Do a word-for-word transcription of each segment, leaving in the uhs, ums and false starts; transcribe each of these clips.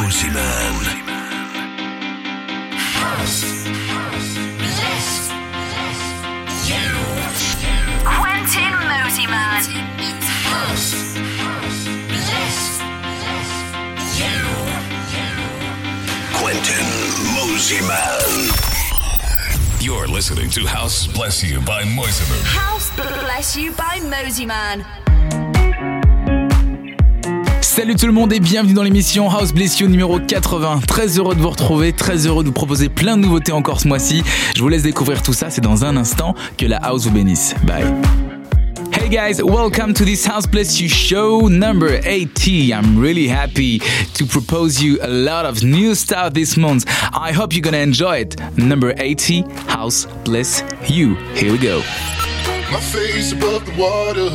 Moseyman. You're listening to House Bless You by Moseyman. House Bless You by Moseyman. Salut tout le monde et bienvenue dans l'émission House Bless You numéro quatre-vingts. Très heureux de vous retrouver, très heureux de vous proposer plein de nouveautés encore ce mois-ci. Je vous laisse découvrir tout ça, c'est dans un instant. Que la house vous bénisse. Bye. Hey guys, welcome to this House Bless You show number eighty. I'm really happy to propose you a lot of new stuff this month. I hope you're gonna enjoy it. Number eighty, House Bless You. Here we go. My face above the water.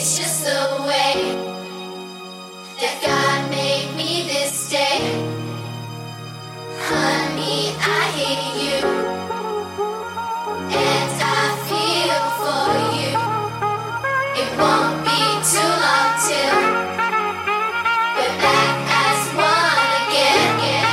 It's just the way that God made me this day. Honey, I hate you, and I feel for you. It won't be too long till we're back as one again.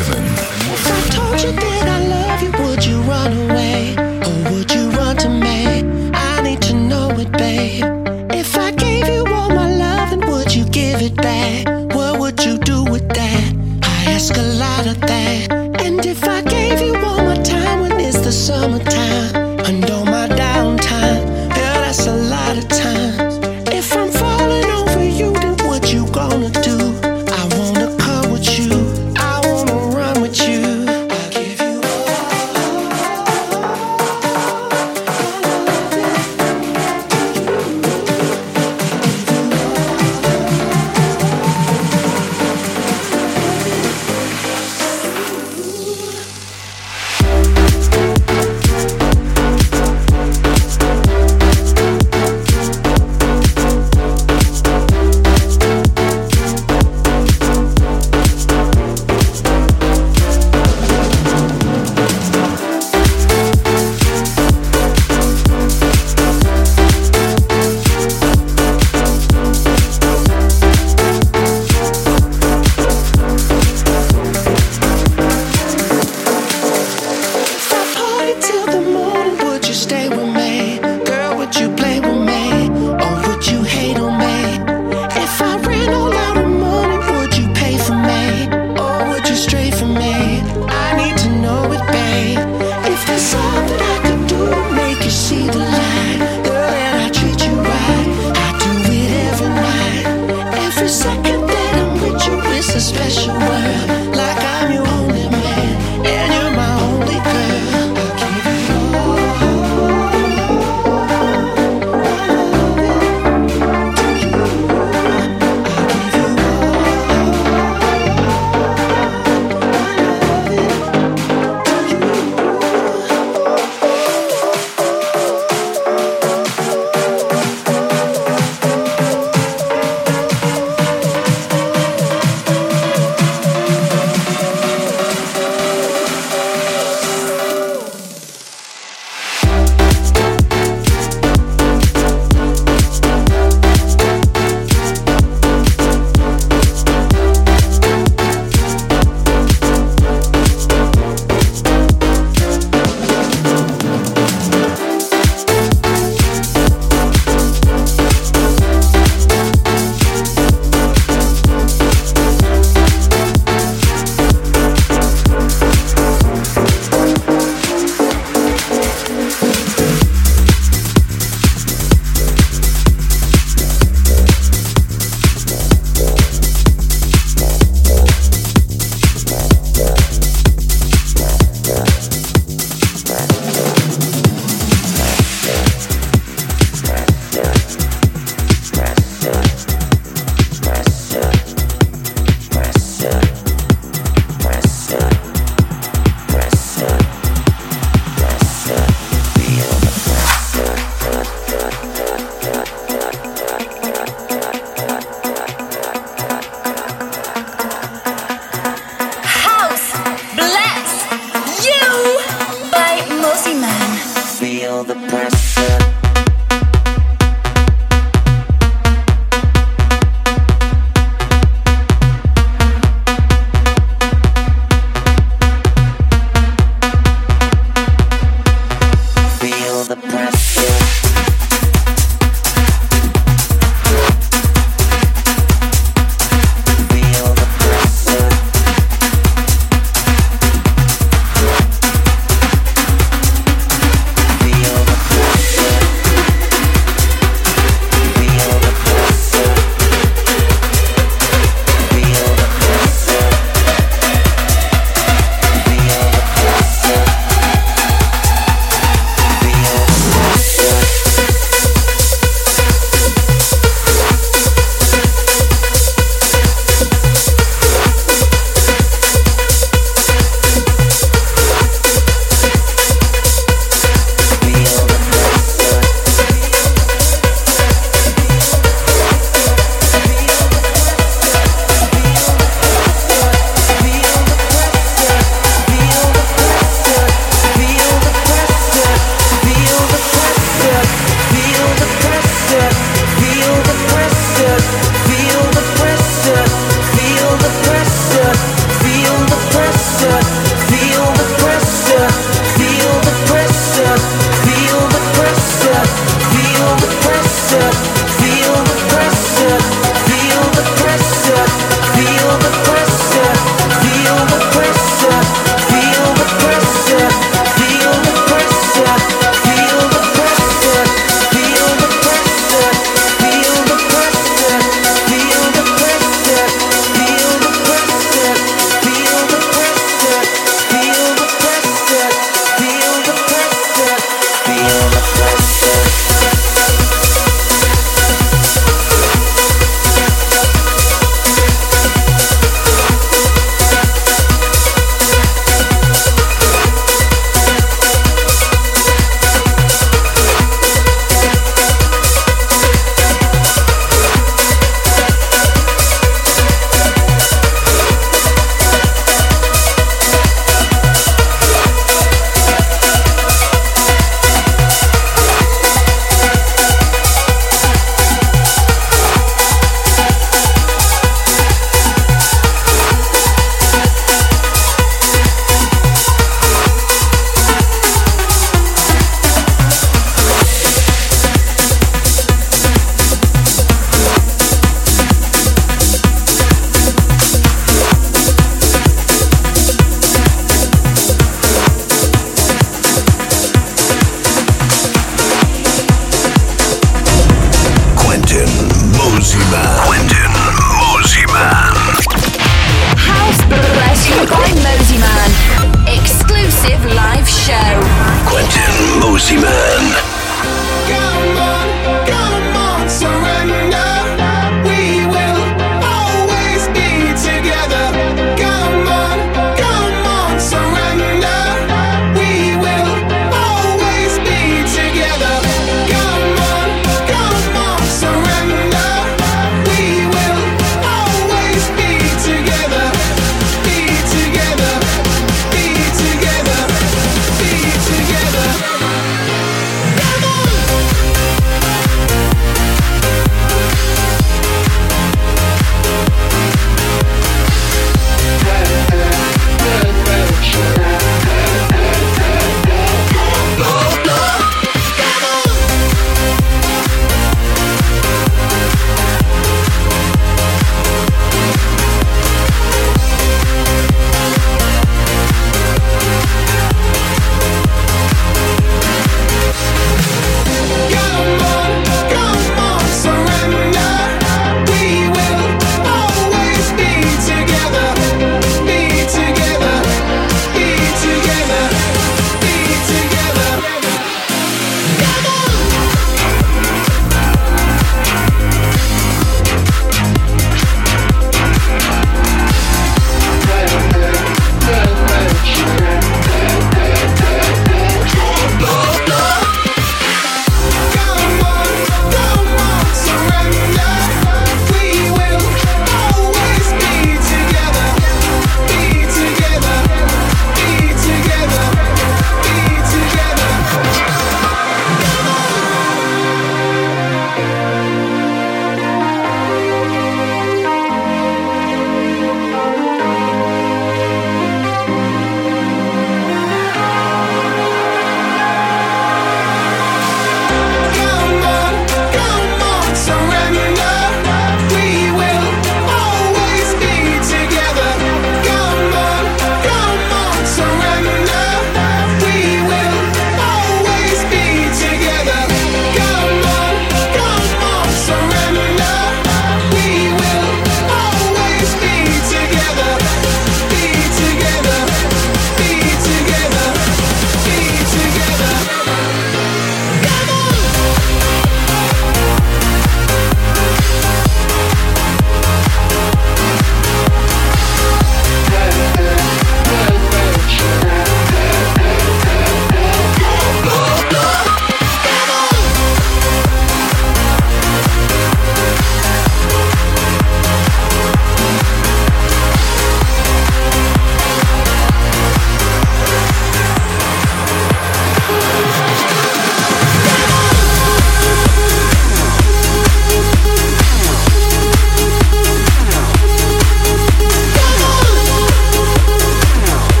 Moseyman. If I told you that I love you, would you run away? Or would you run to me? I need to know it, babe. If I gave you all my love, then would you give it back? What would you do with that? I ask a lot of that. And if I gave you all my time, when it's the summertime, and all my downtime, yeah, that's a lot of times. If I'm falling over you, then what you gonna do?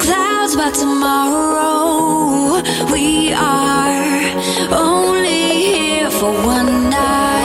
clouds by tomorrow. We are only here for one night.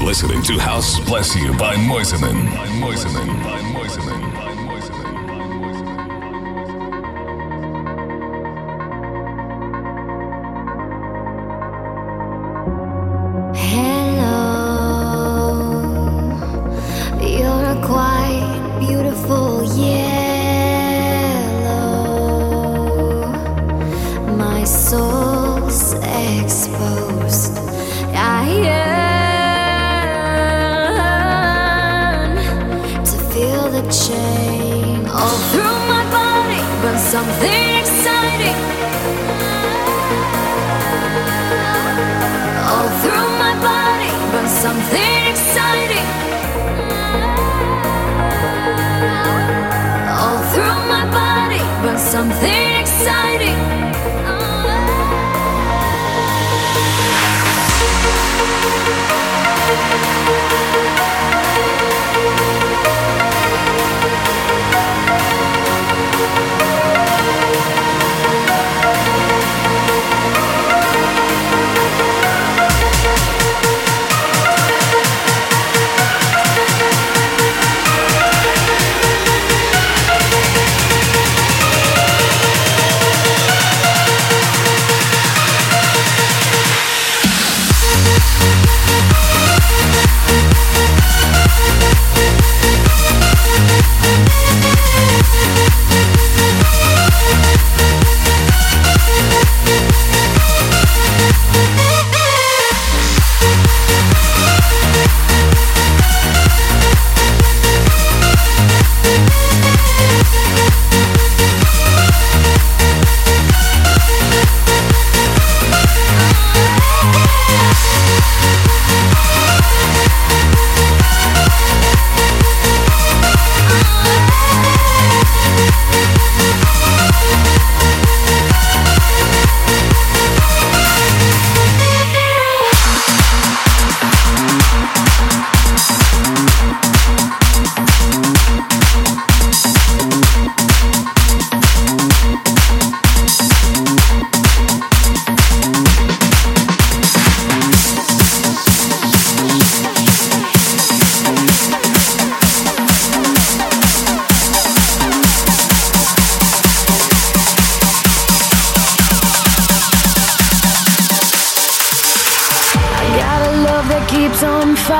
Listening to House Bless You by Moseyman. By Moseyman. By Moseyman. By Moseyman. Hello, you're a quite beautiful yellow. My soul's exposed. I am. Chain all through my body, but something exciting. All through my body, but something exciting. All through my body, but something exciting. We'll be right back.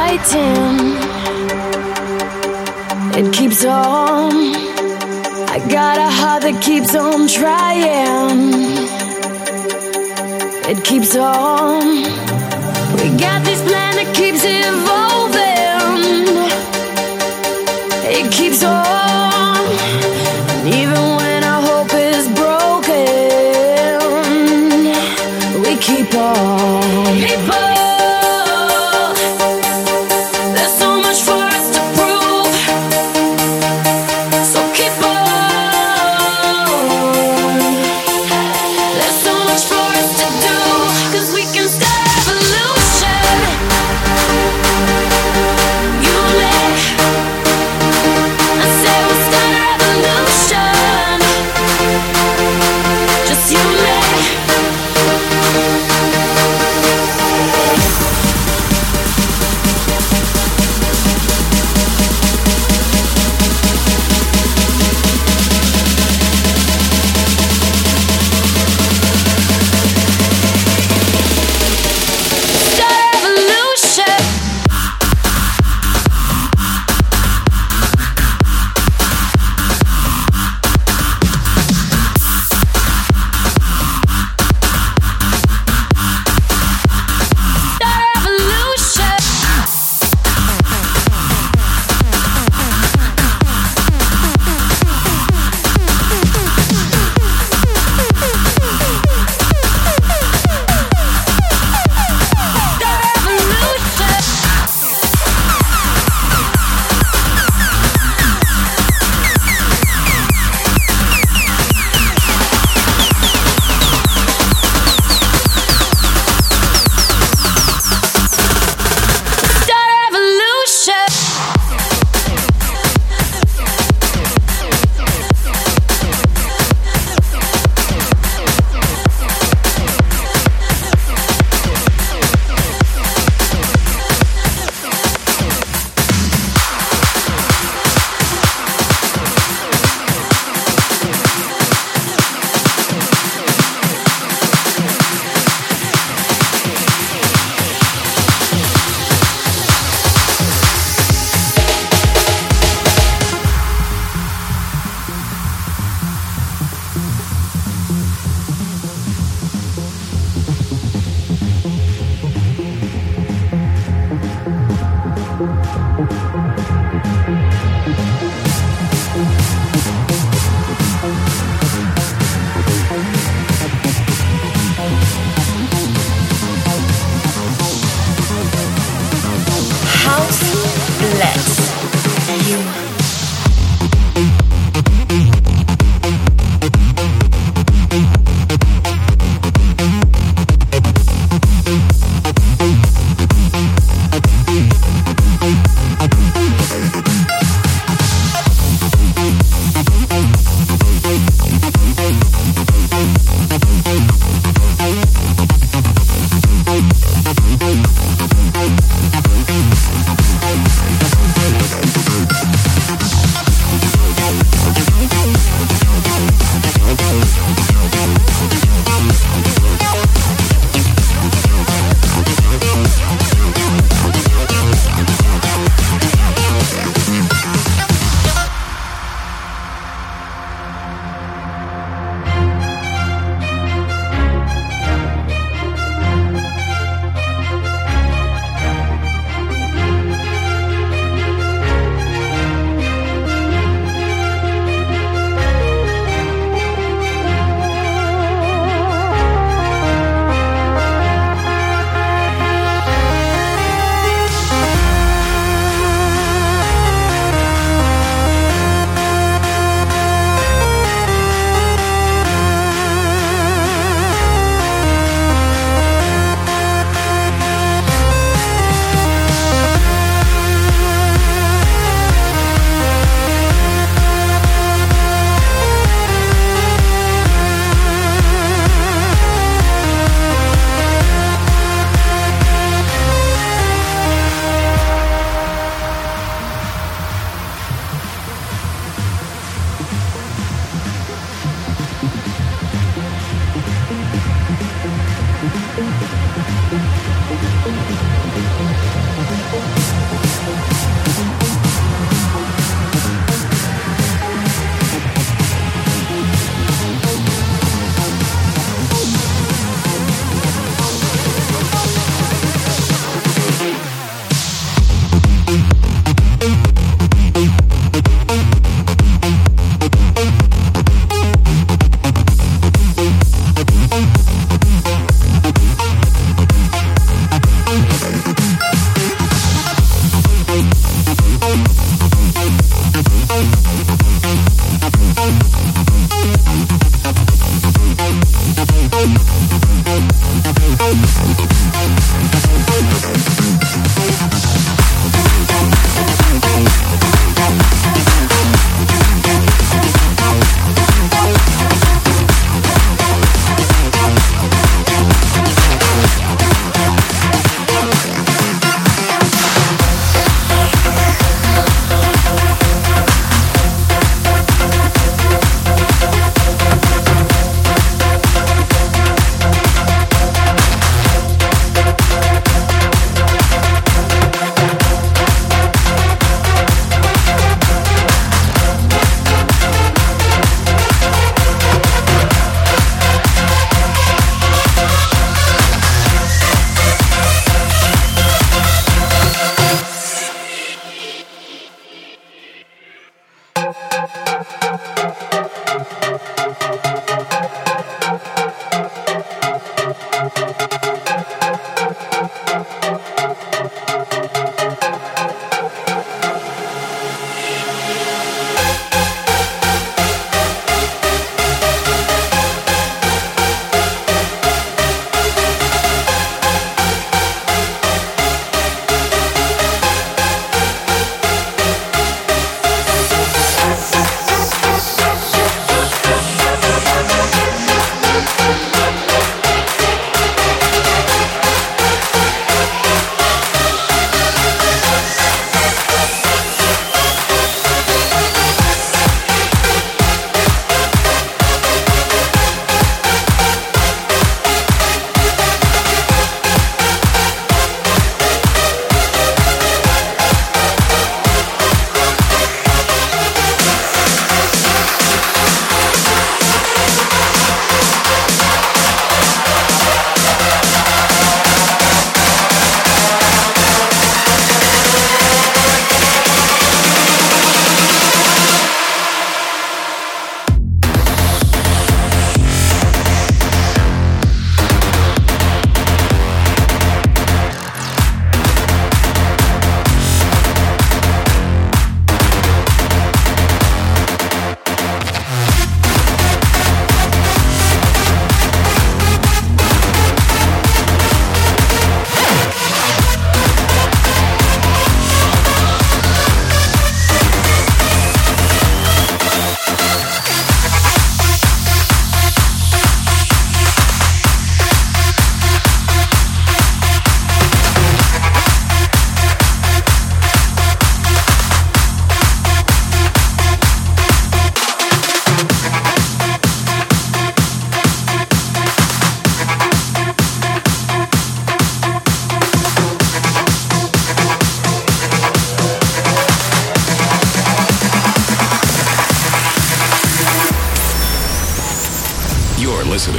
fighting, it keeps on. I got a heart that keeps on trying, it keeps on. We got this plan that keeps evolving, it keeps on. And even when our hope is broken, we keep on. People, I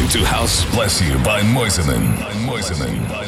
To House Bless You by Moseyman.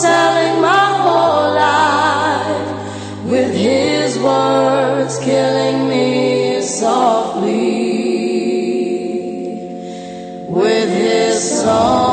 telling my whole life with his words, killing me softly with his song.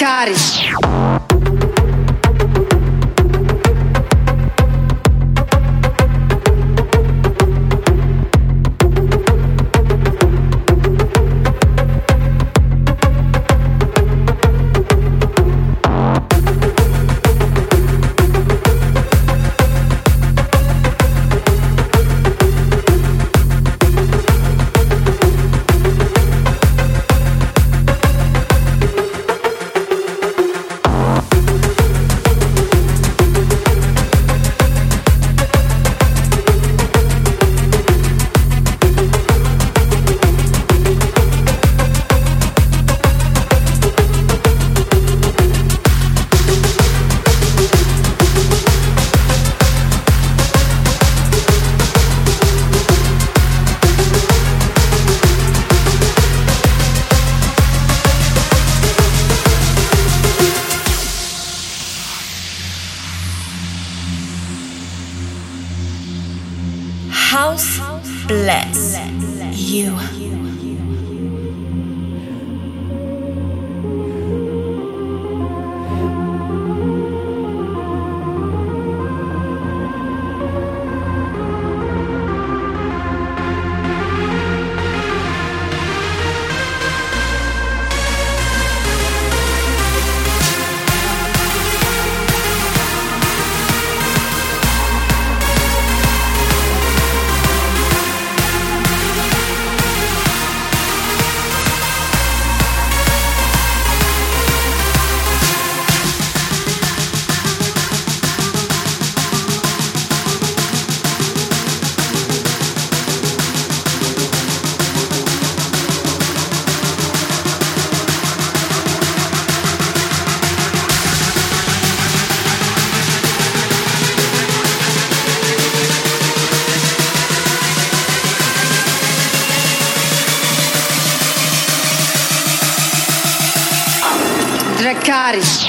got it. House bless you. Got it.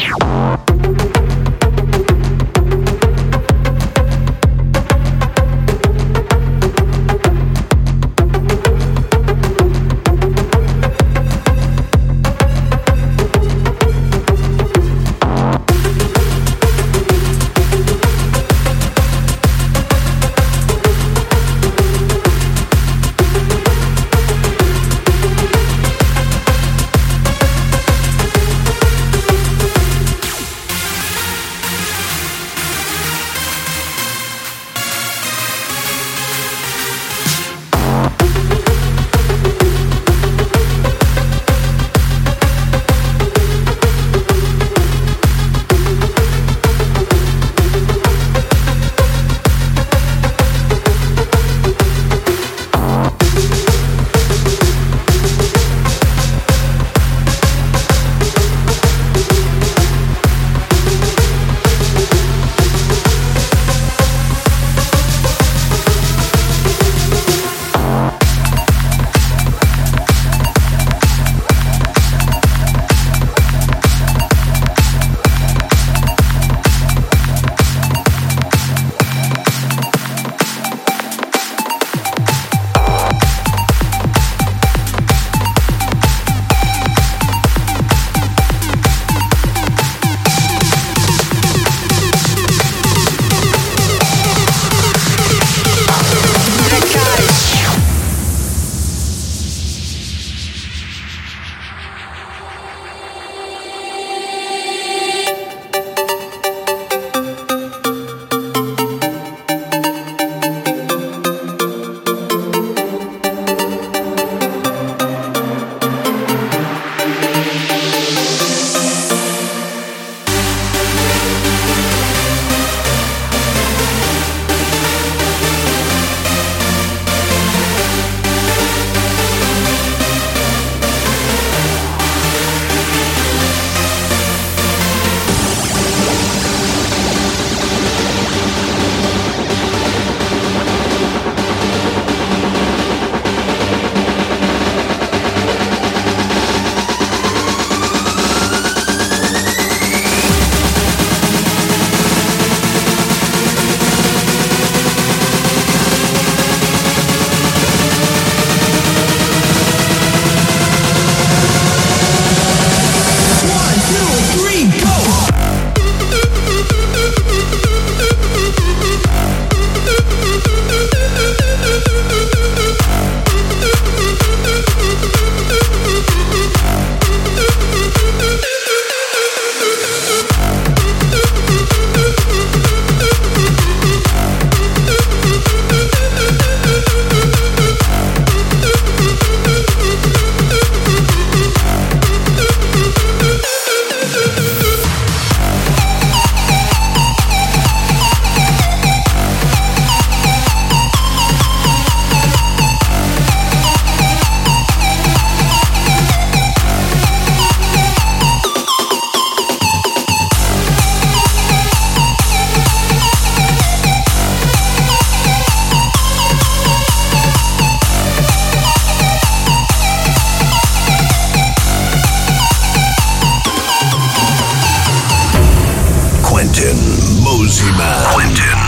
Moseyman. Quentin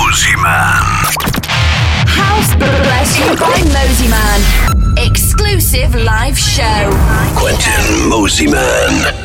Moseyman. House Bless You by Moseyman. Exclusive live show. Quentin Moseyman.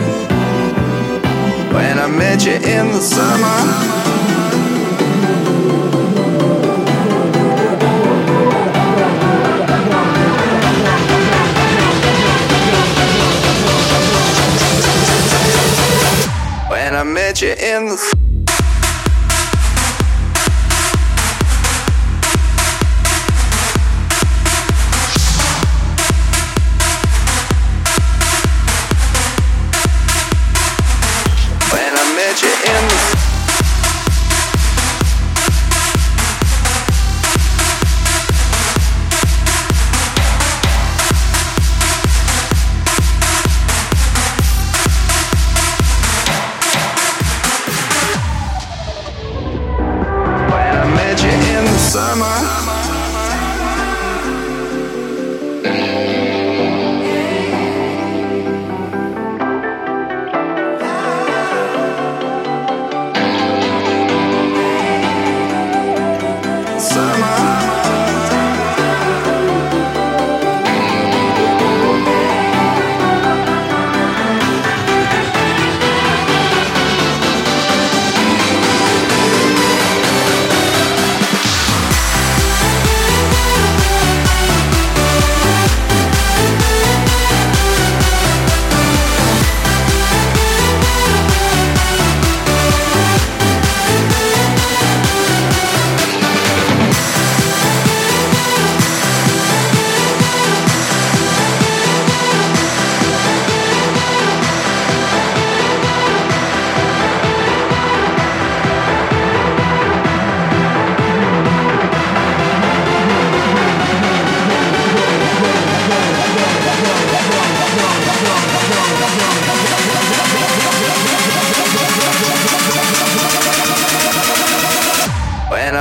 When I met you in the summer, when I met you in the summer.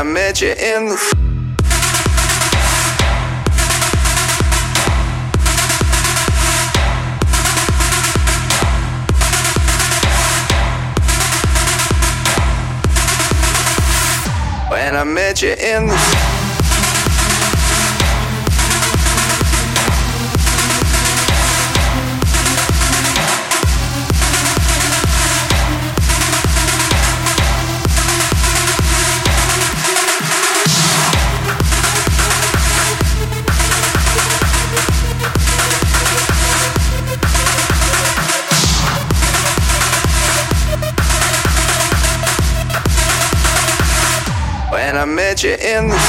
I met you in the f- when I met you in the f- I met you in the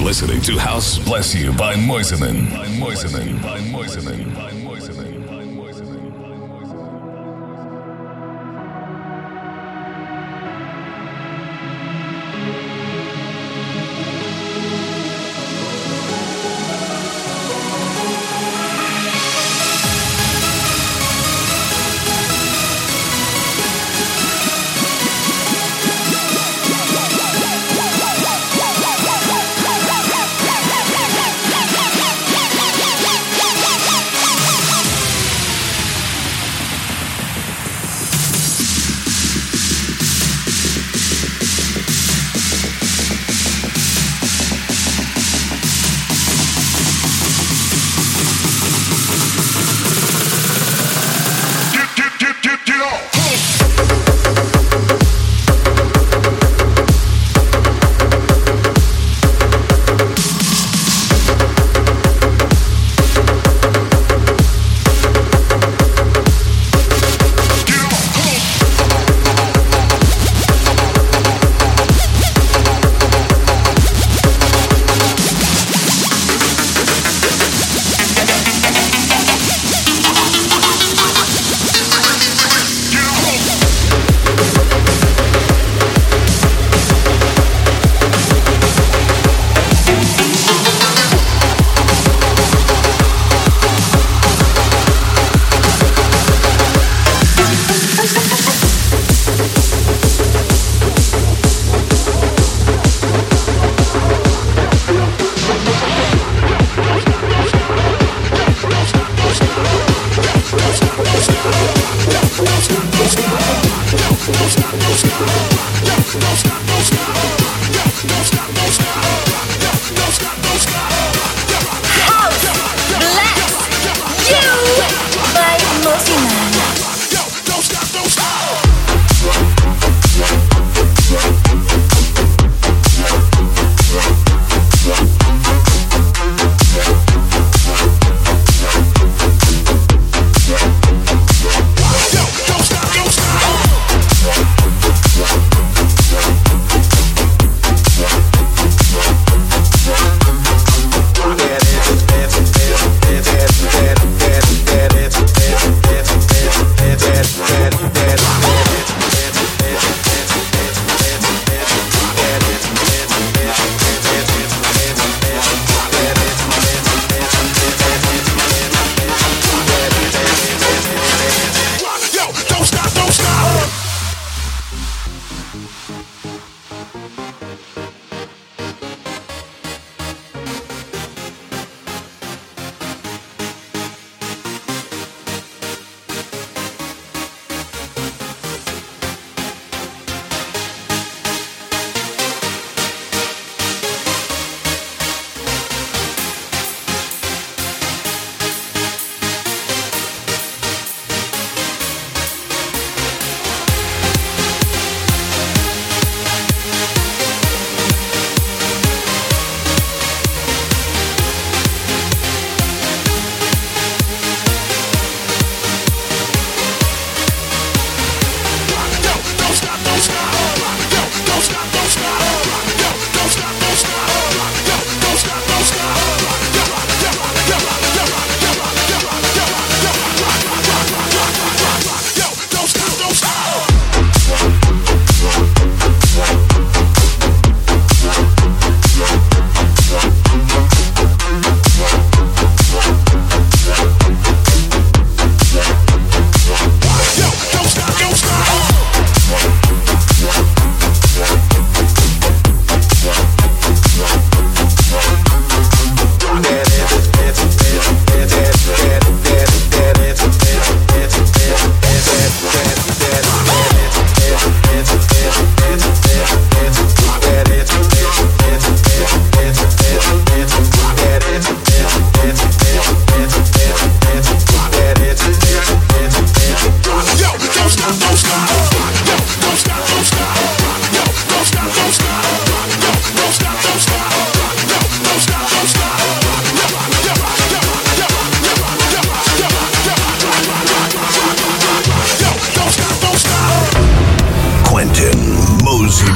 listening to House Bless You by Moseyman. By Moseyman. By Moseyman. By Moseyman. By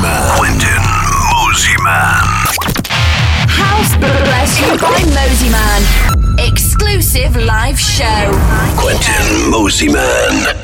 Moseyman. Quentin Moseyman. House Bless You by Moseyman. Exclusive live show. Quentin Moseyman.